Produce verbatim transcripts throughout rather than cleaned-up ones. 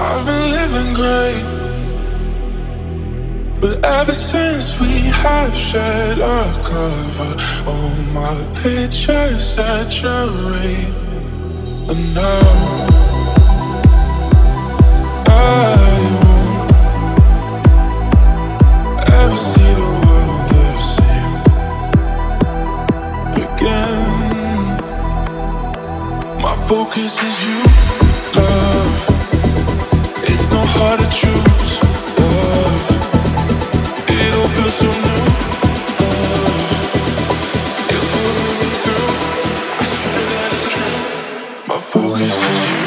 I've been living great, but ever since we have shared a cover, all my pictures saturate. And now I won't ever see the world the same again. My focus is you, love. It's not hard to choose, love. It all feels so new, love. You're pulling me through, I swear that it's true. My focus is you.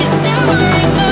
It's never enough.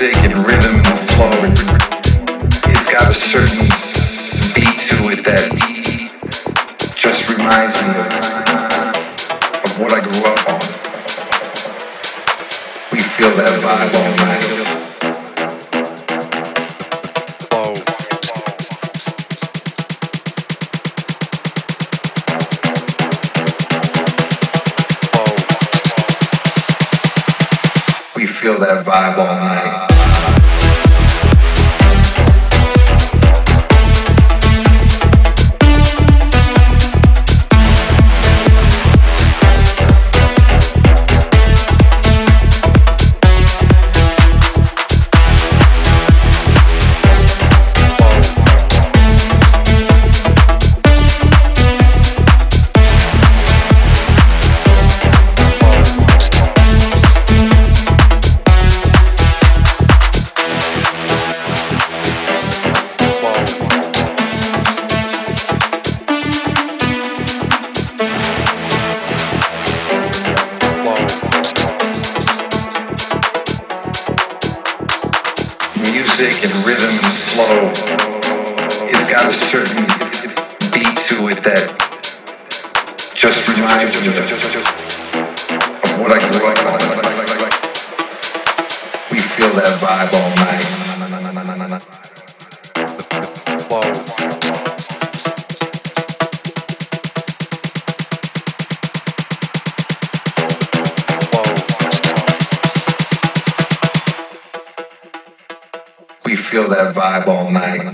music and rhythm and flow, it's got a certain beat to it that just reminds me of, of what I grew up on. We feel that vibe all night. Oh. Oh. We feel that vibe all night. Music and rhythm and flow, it's got a certain beat to it that just reminds me of what I grew up on. We feel that vibe all night. We feel that vibe all night.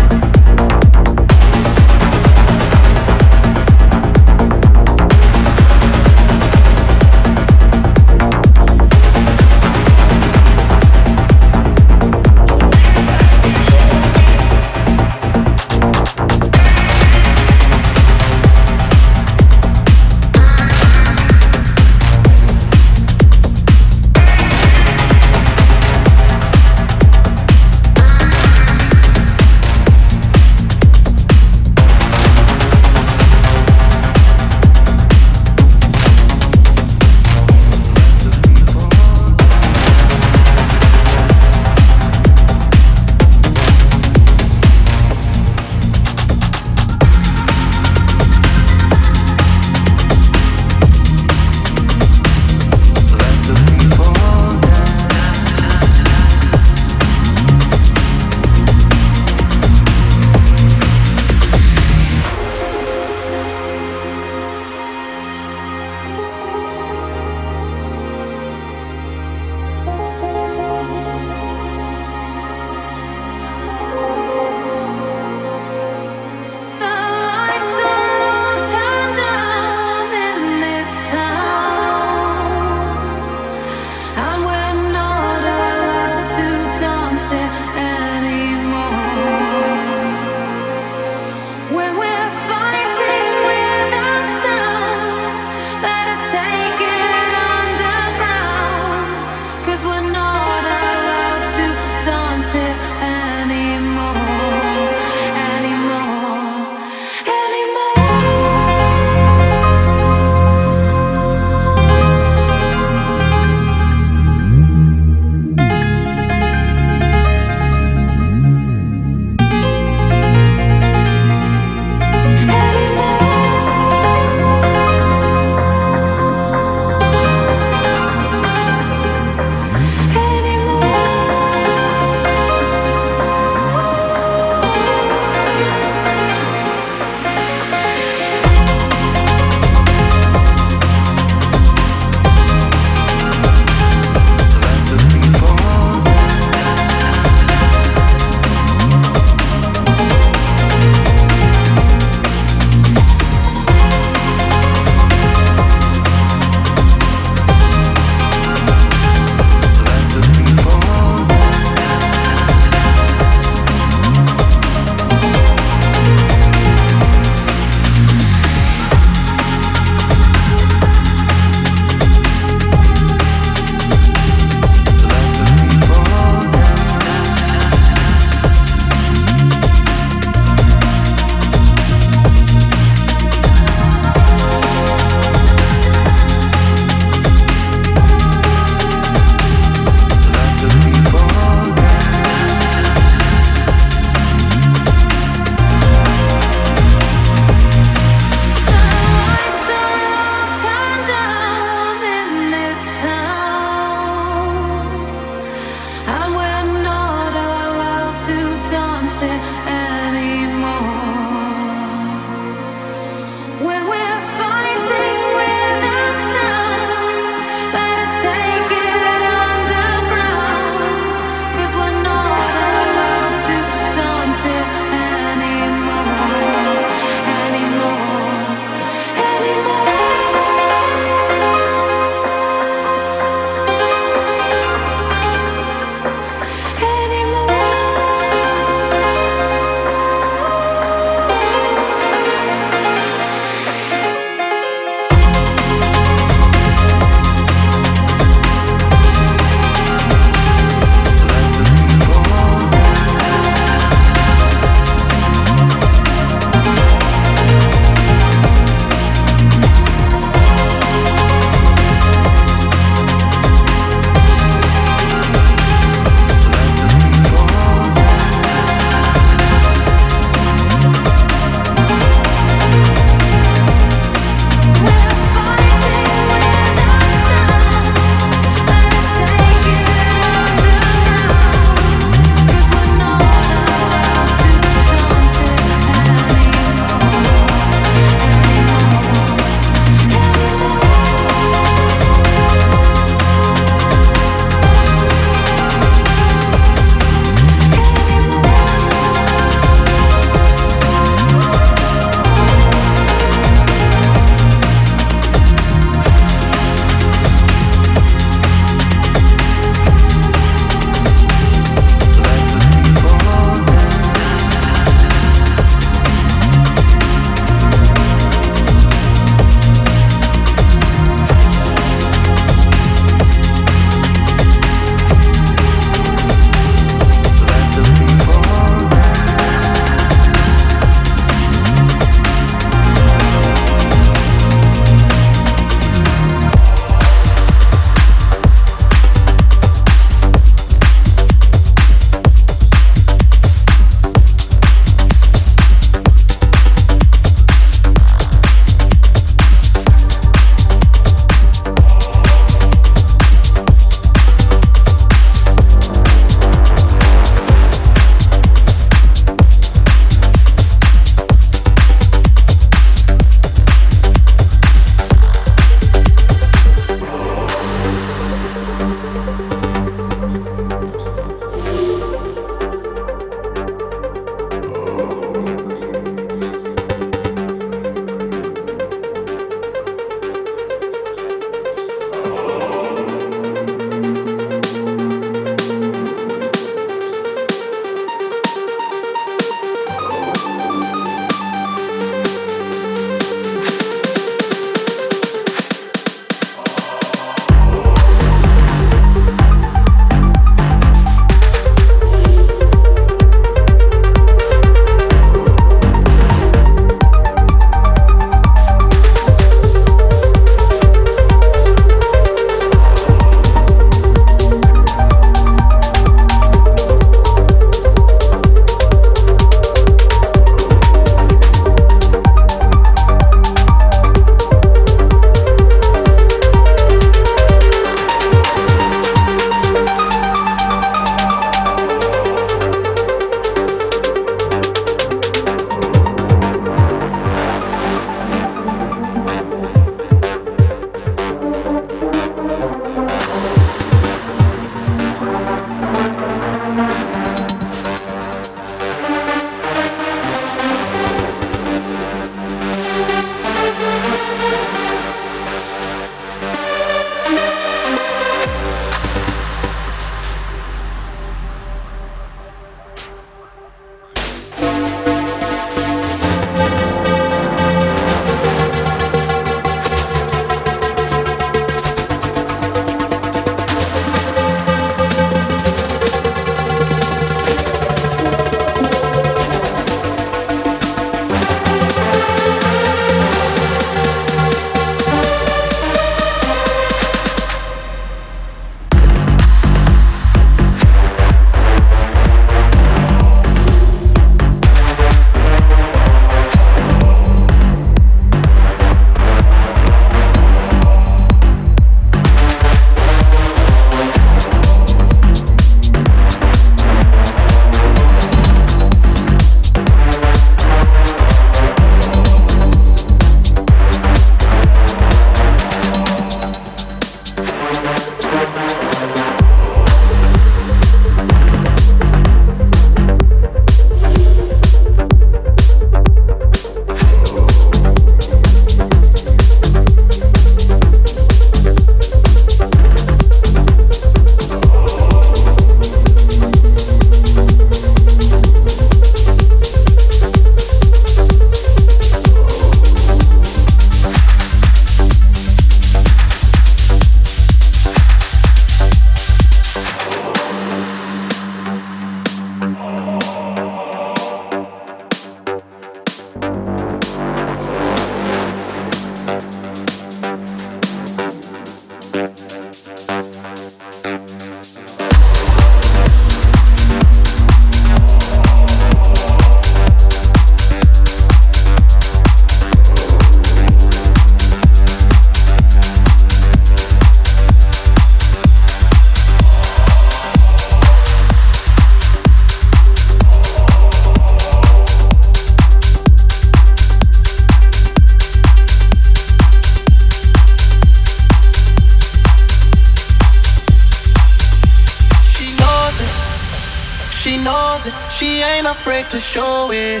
it, she ain't afraid to show it.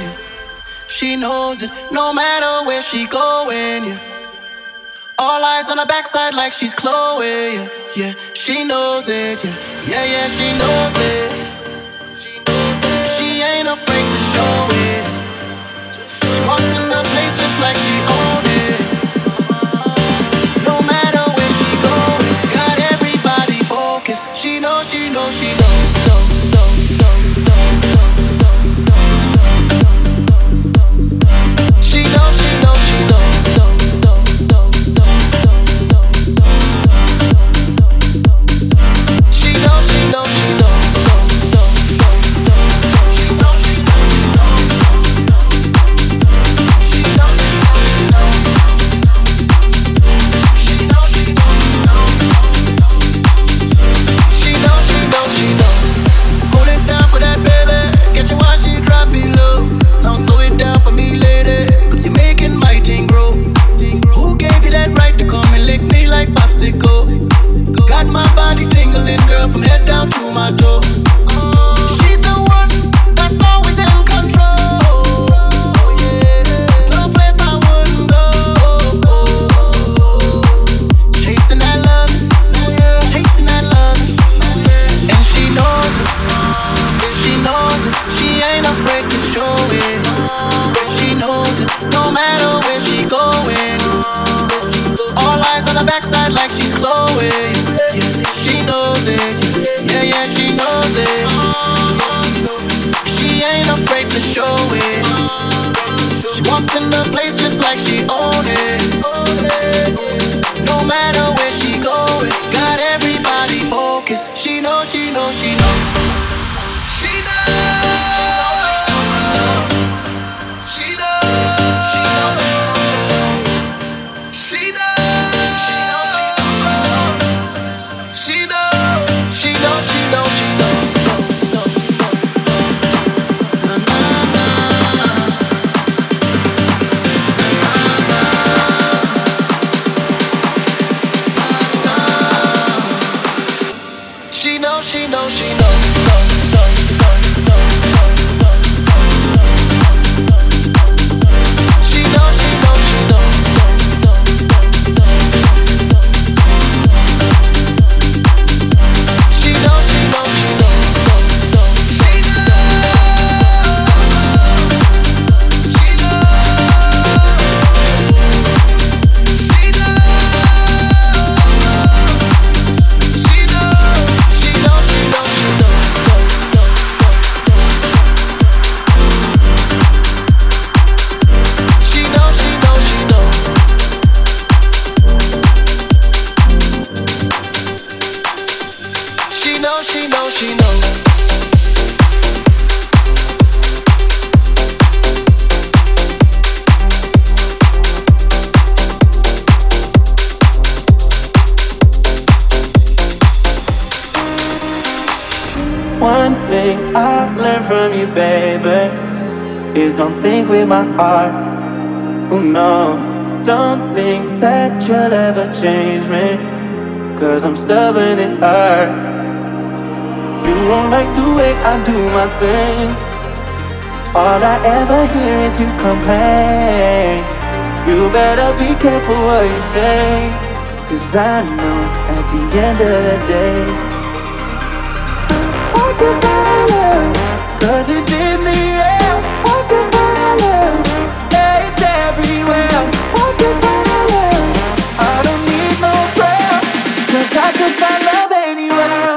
She knows it, no matter where she going, yeah. All eyes on her backside like she's Chloe, yeah, yeah. She knows it, yeah, yeah, yeah, she knows it. She knows it. She ain't afraid to show it. She walks in her place just like she owned it. No matter where she going, got everybody focused. She knows, she knows, she knows, knows, knows, knows, knows, knows. All I ever hear is you complain. You better be careful what you say, 'cause I know at the end of the day I can find love, 'cause it's in the air. I can find love, yeah, it's everywhere. I can find love, I don't need no prayer, 'cause I can find love anywhere.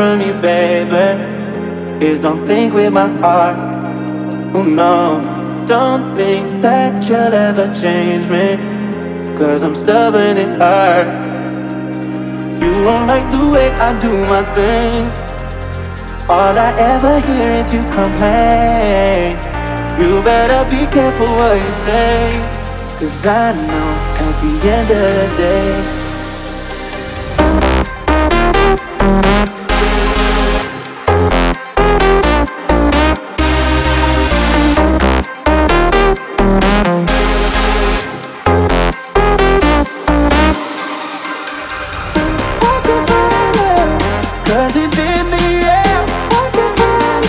From you, baby, is don't think with my heart. Oh no, don't think that you'll ever change me, 'cause I'm stubborn and hard. You don't like the way I do my thing. All I ever hear is you complain. You better be careful what you say, 'cause I know at the end of the day, what the fuck, 'cause it's in the air. What the fuck,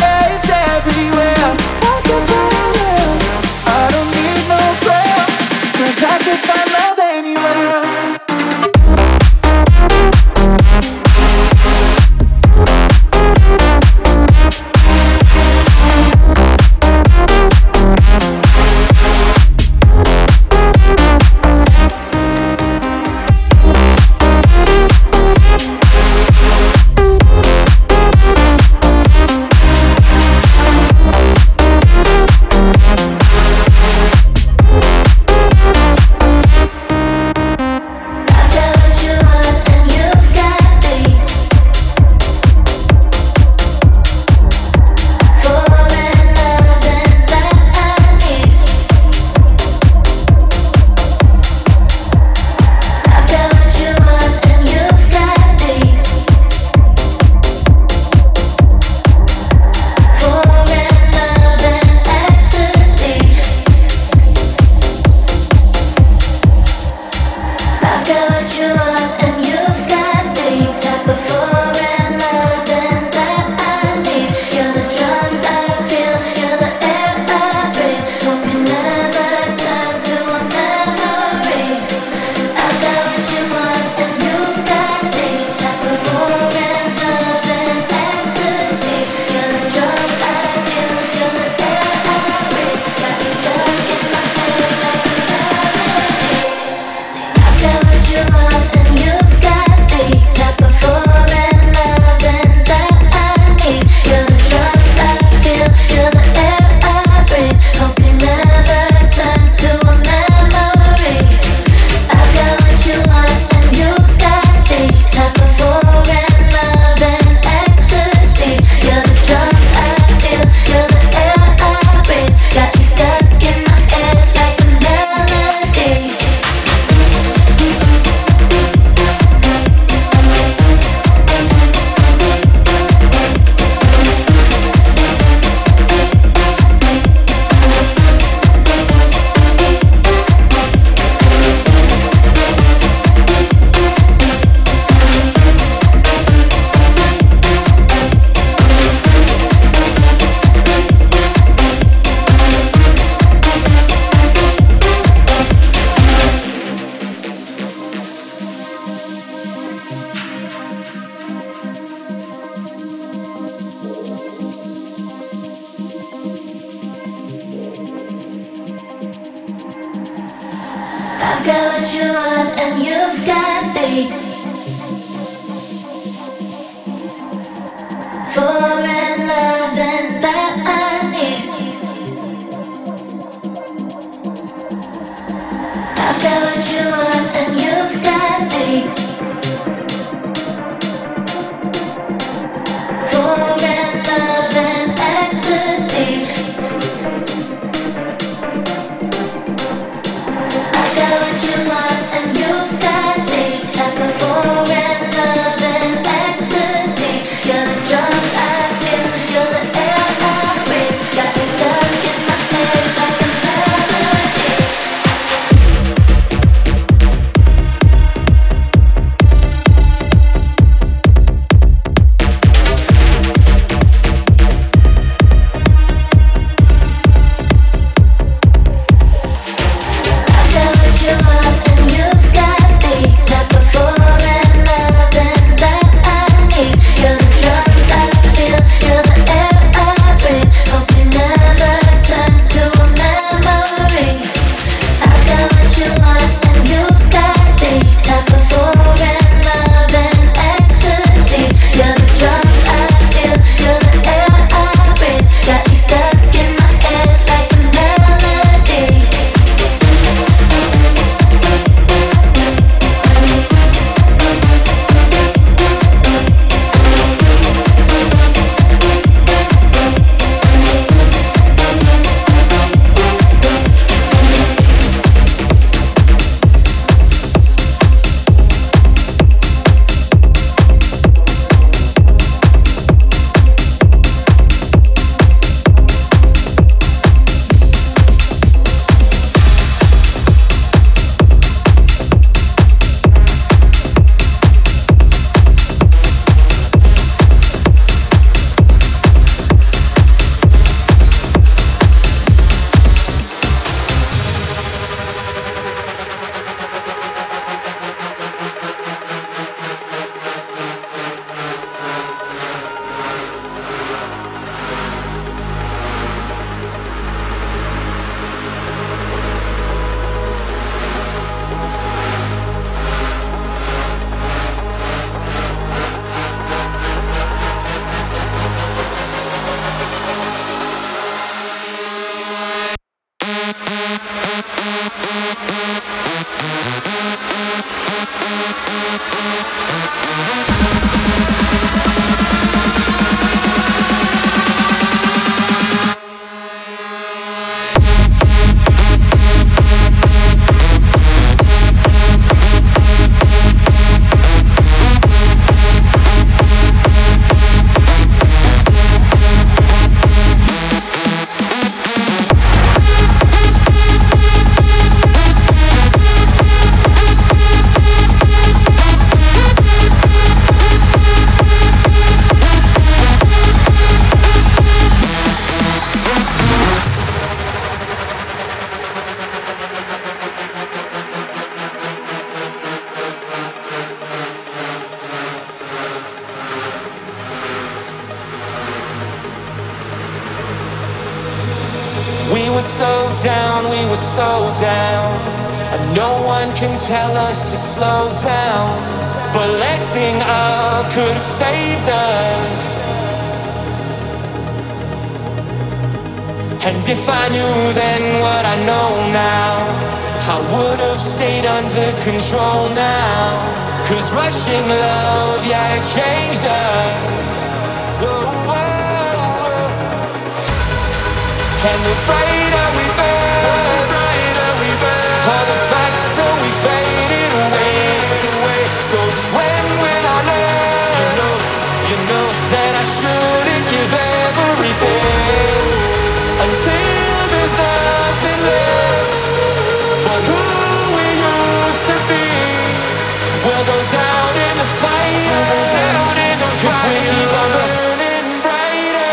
yeah, it's everywhere. What the fuck, I don't need no prayer, 'cause I can find love anywhere. I've got what you want and you've got me. Foreign love and that I need. I've got what you want and you've got me. Foreign love and ecstasy. You're the drugs I feel. were so down, we were so down, and no one can tell us to slow down. But letting up could have saved us. And if I knew then what I know now, I would have stayed under control now. Cause rushing love, yeah, it changed us. Whoa, whoa, whoa. And the brighter we burn, all the faster we faded away. So just when will I know, you know, that I shouldn't give everything until there's nothing left. But who we used to be will go down in the fire, we'll go down in the fire. 'Cause we keep on burning brighter.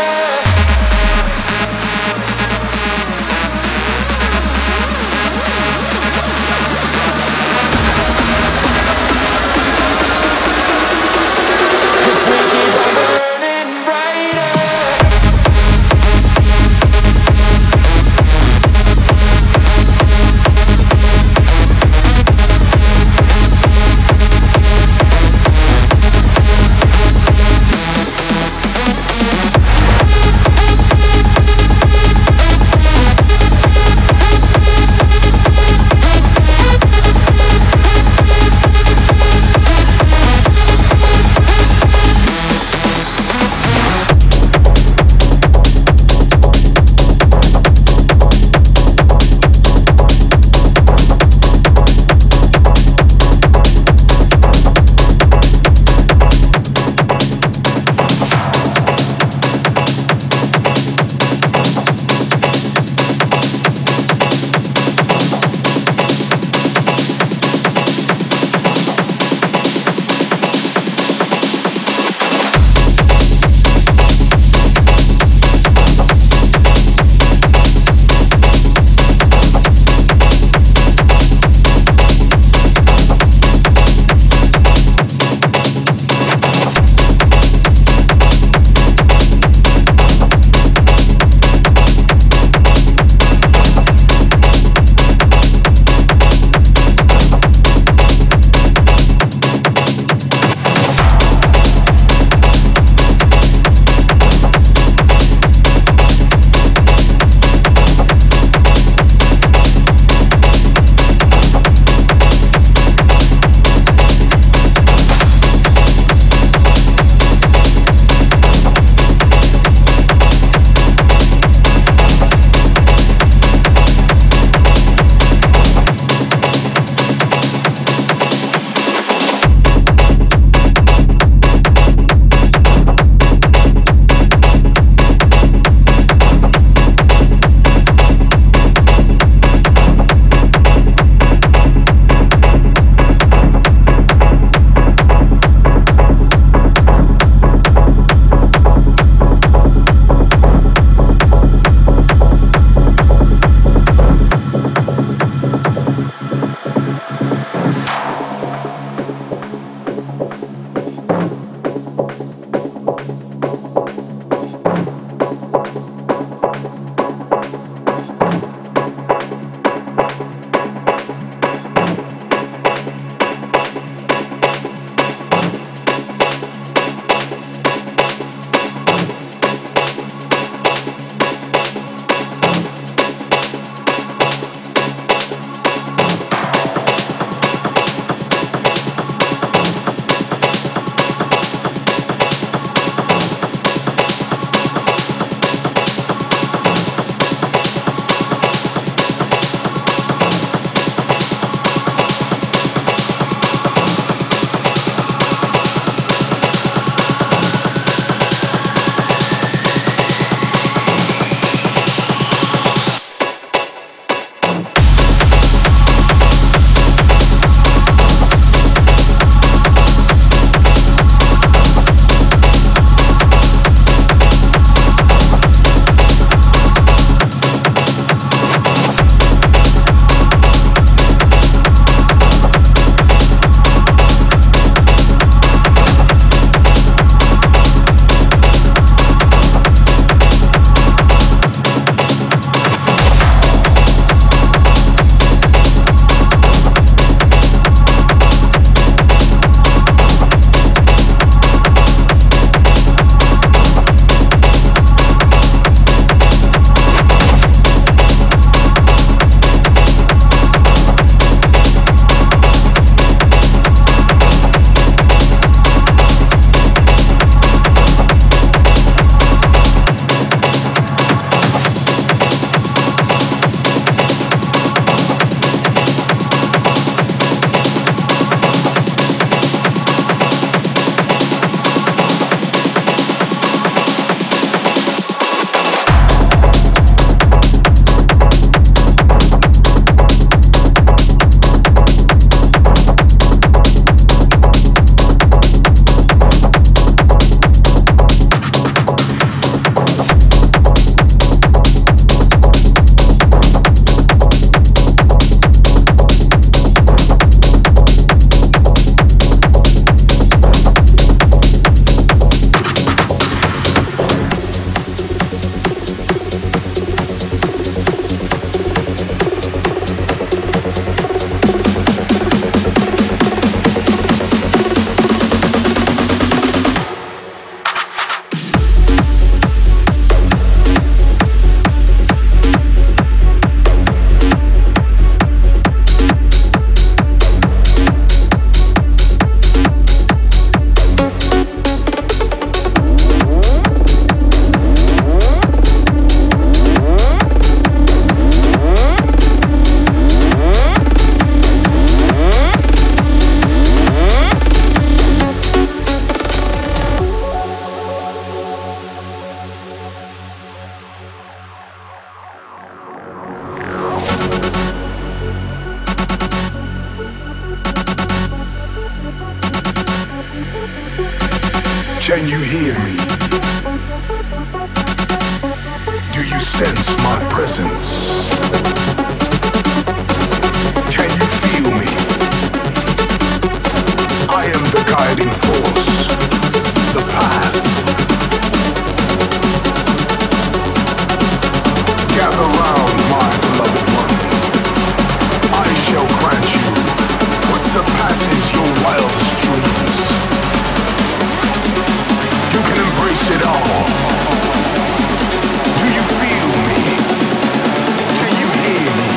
you hear me? Do you sense my presence? Can you feel me? I am the guiding force, the path. Gather round, my beloved ones. I shall grant you what surpasses your wildest dreams. Embrace it all. Do you feel me? Can you hear me?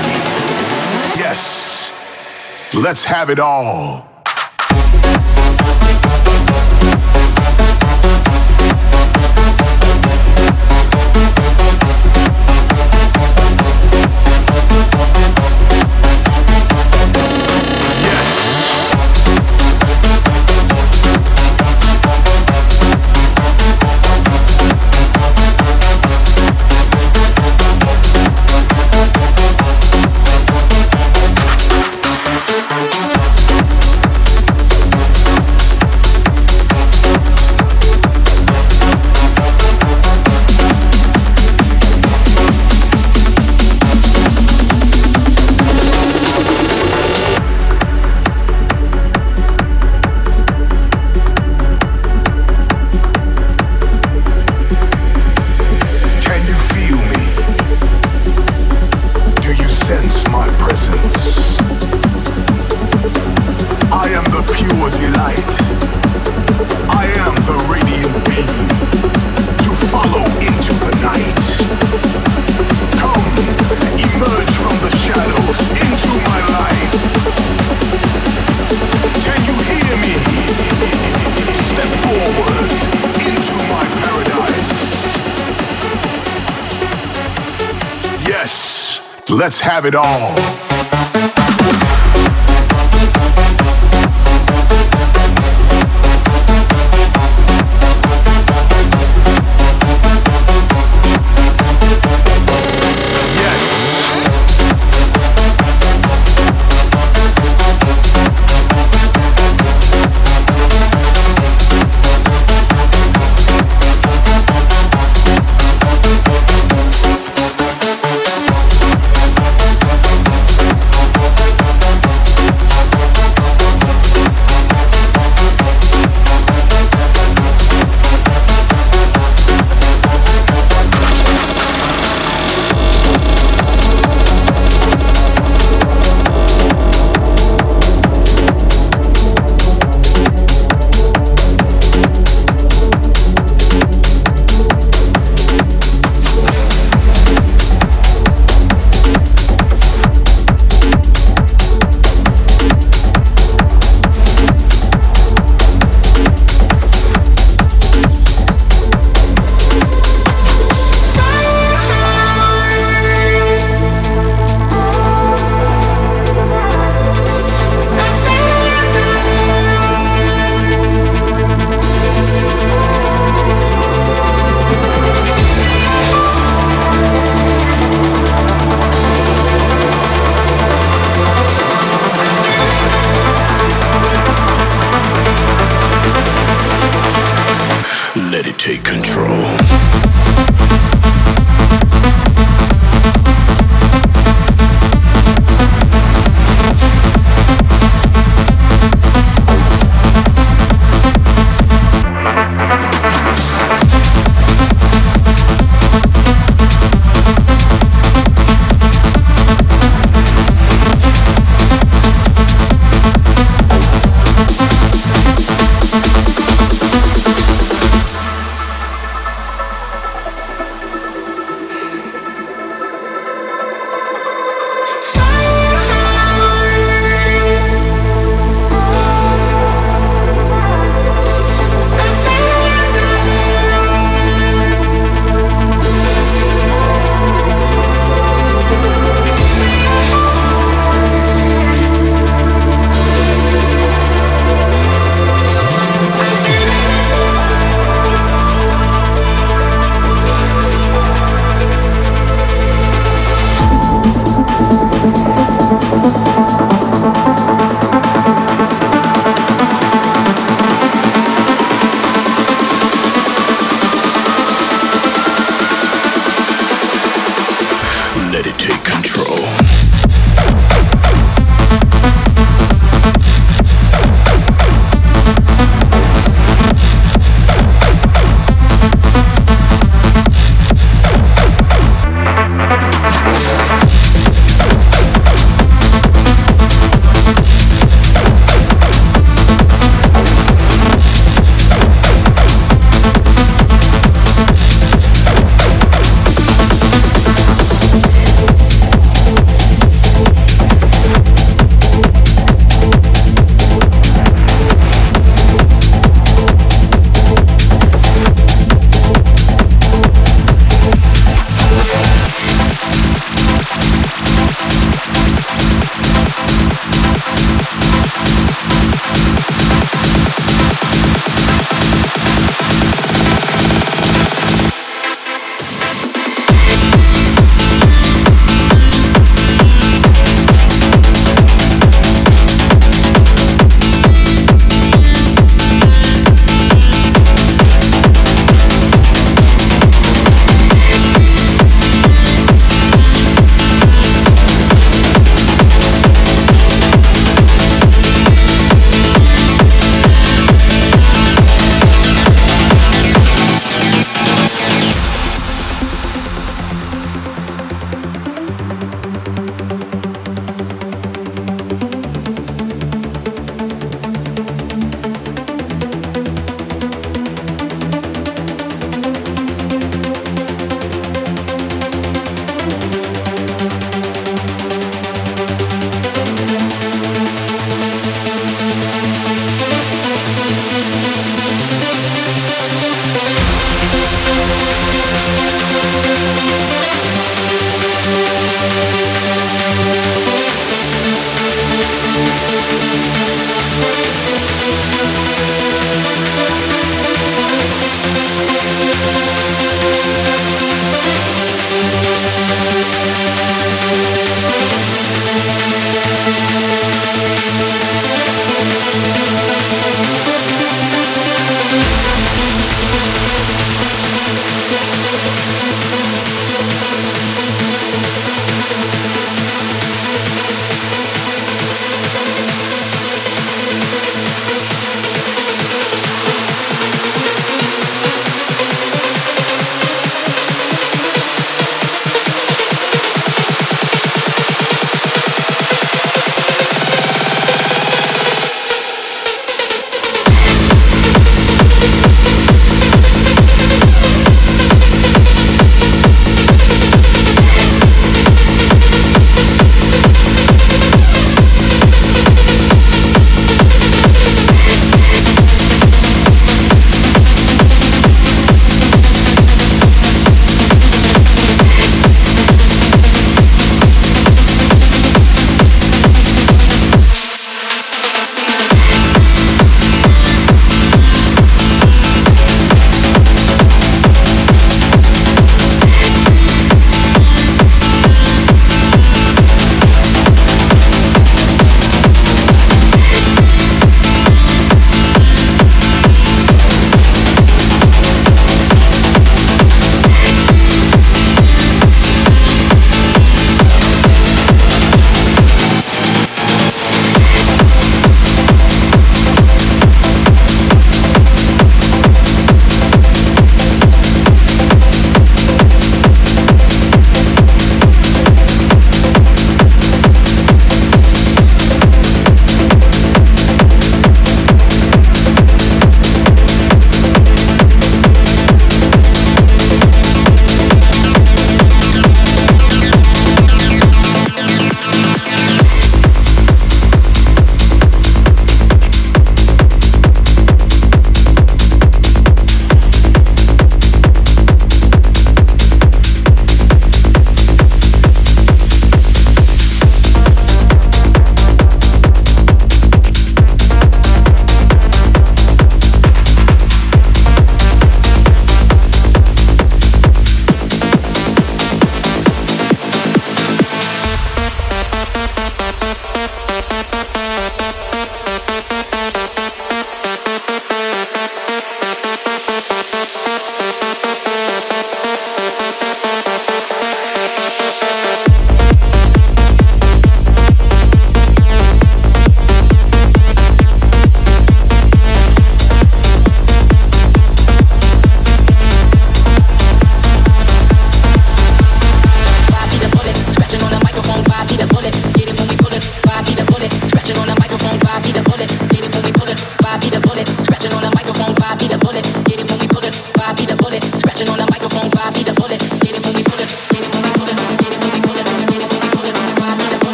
Yes. Let's have it all. Let's have it all.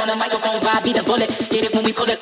on the microphone, vibe be the bullet. Get it when we pull it.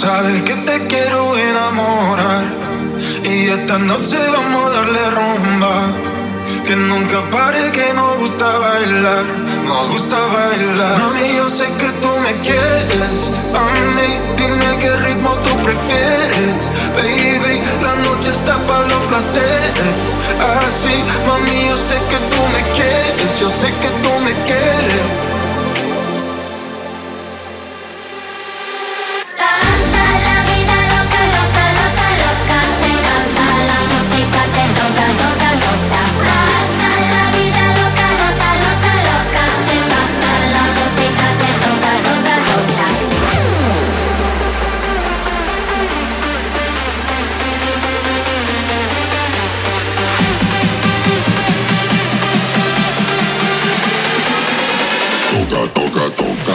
Sabes que te quiero enamorar y esta noche vamos a darle rumba. Que nunca pare, que nos gusta bailar, nos gusta bailar. Mami, yo sé que tú me quieres, a mí dime qué ritmo tú prefieres. Baby, la noche está para los placeres. Así, mami, yo sé que tú me quieres, yo sé que tú me quieres. Toca, toca.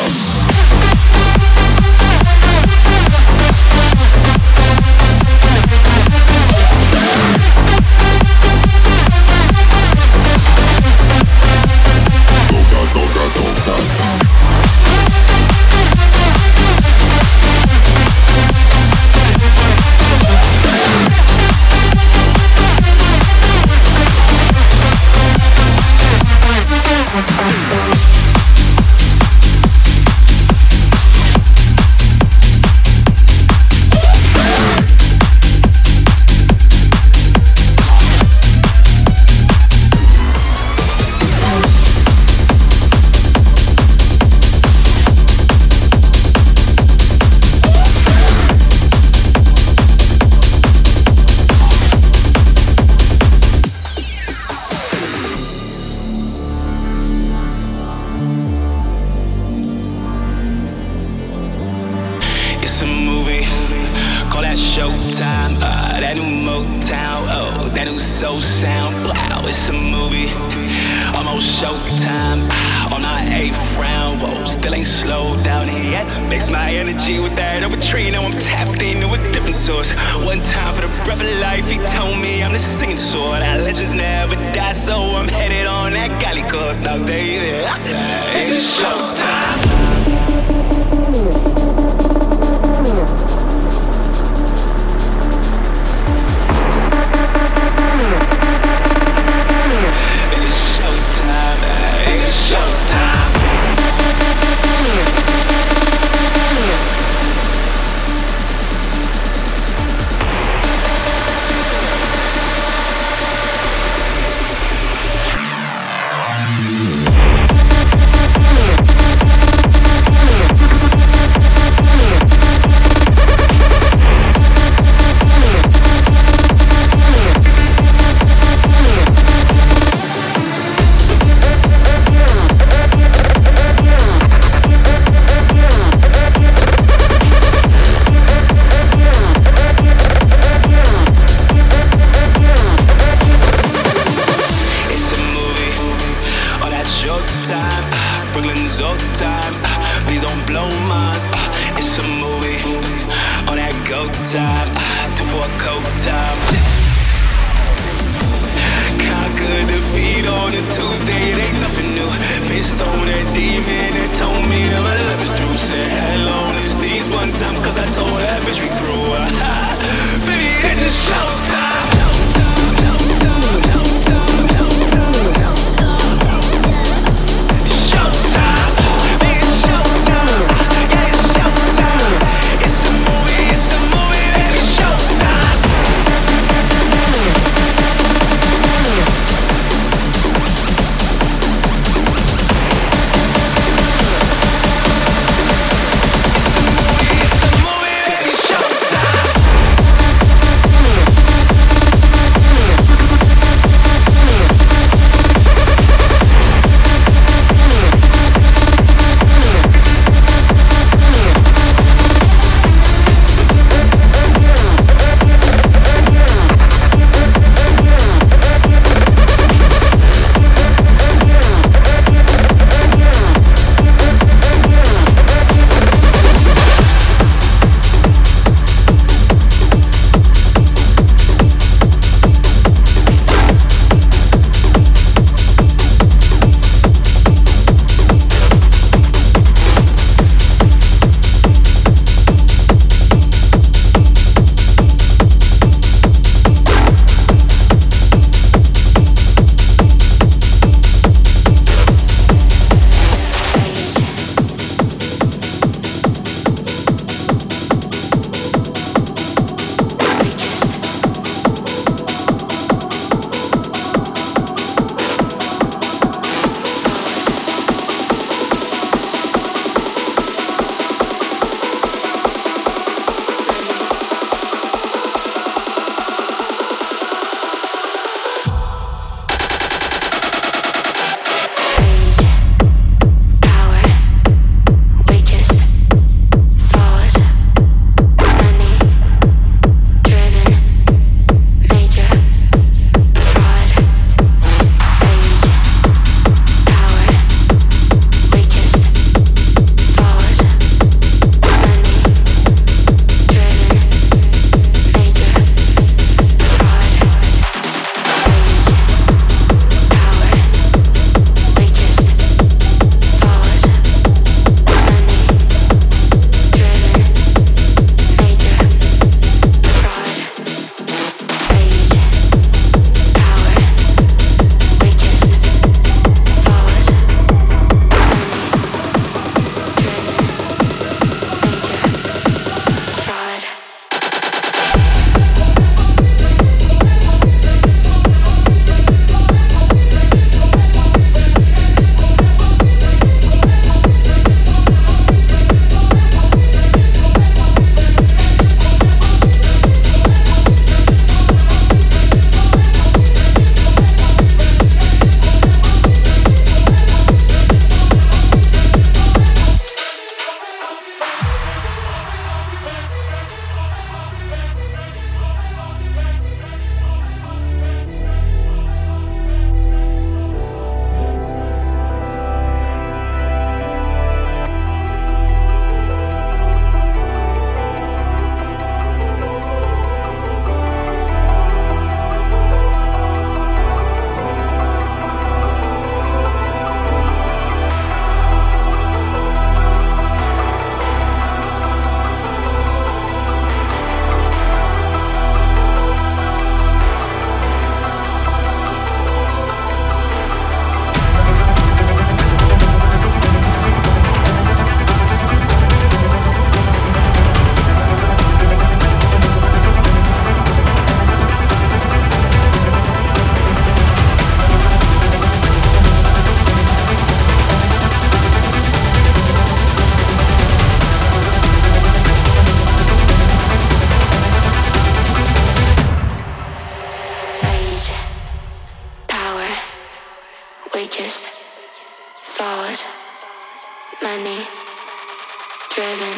driven,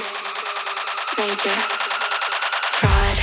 major fraud.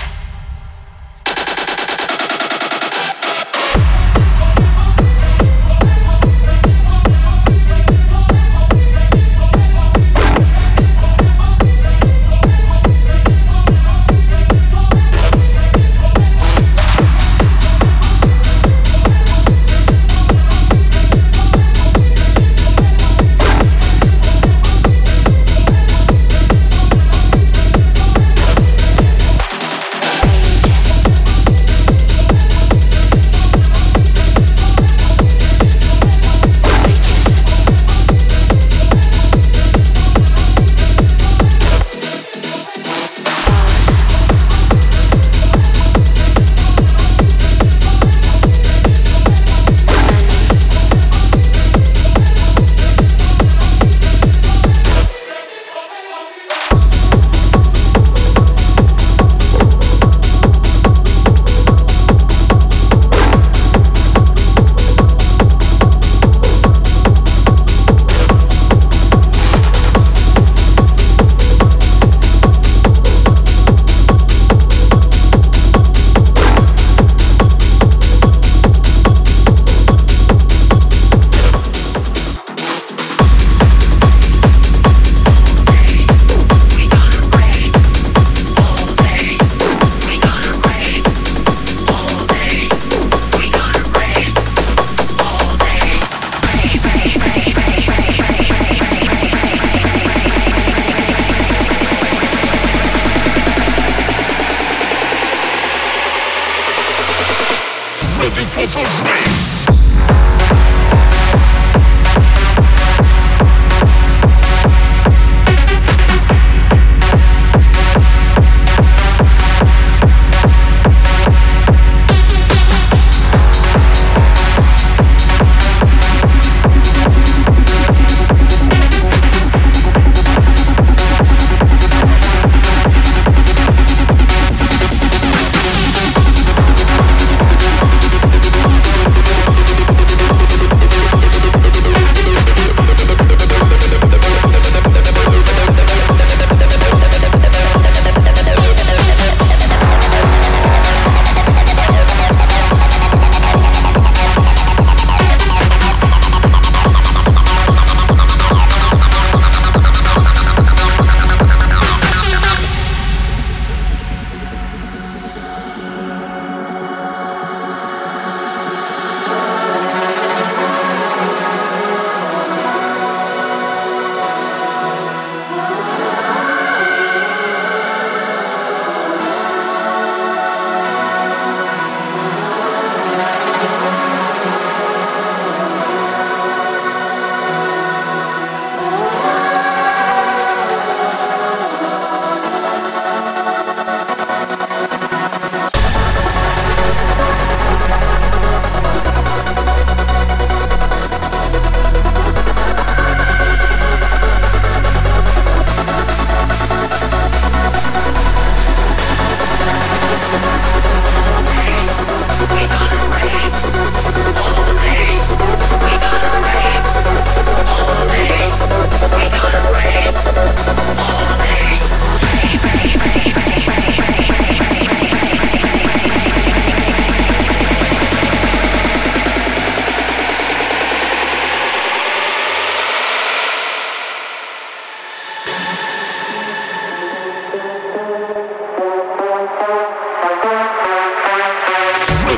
Ready for the rain.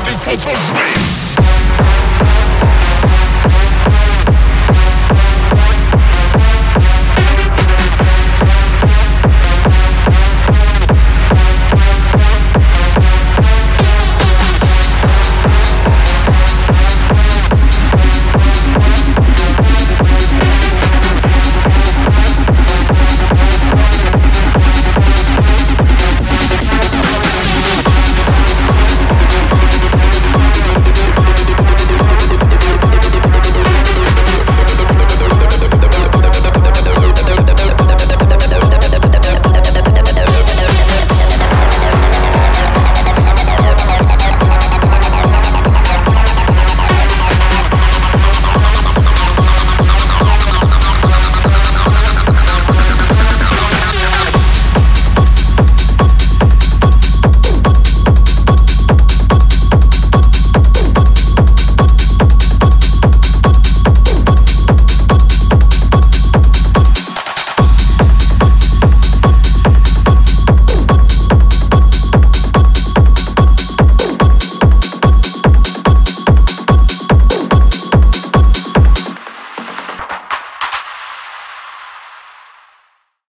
Ready for the rain.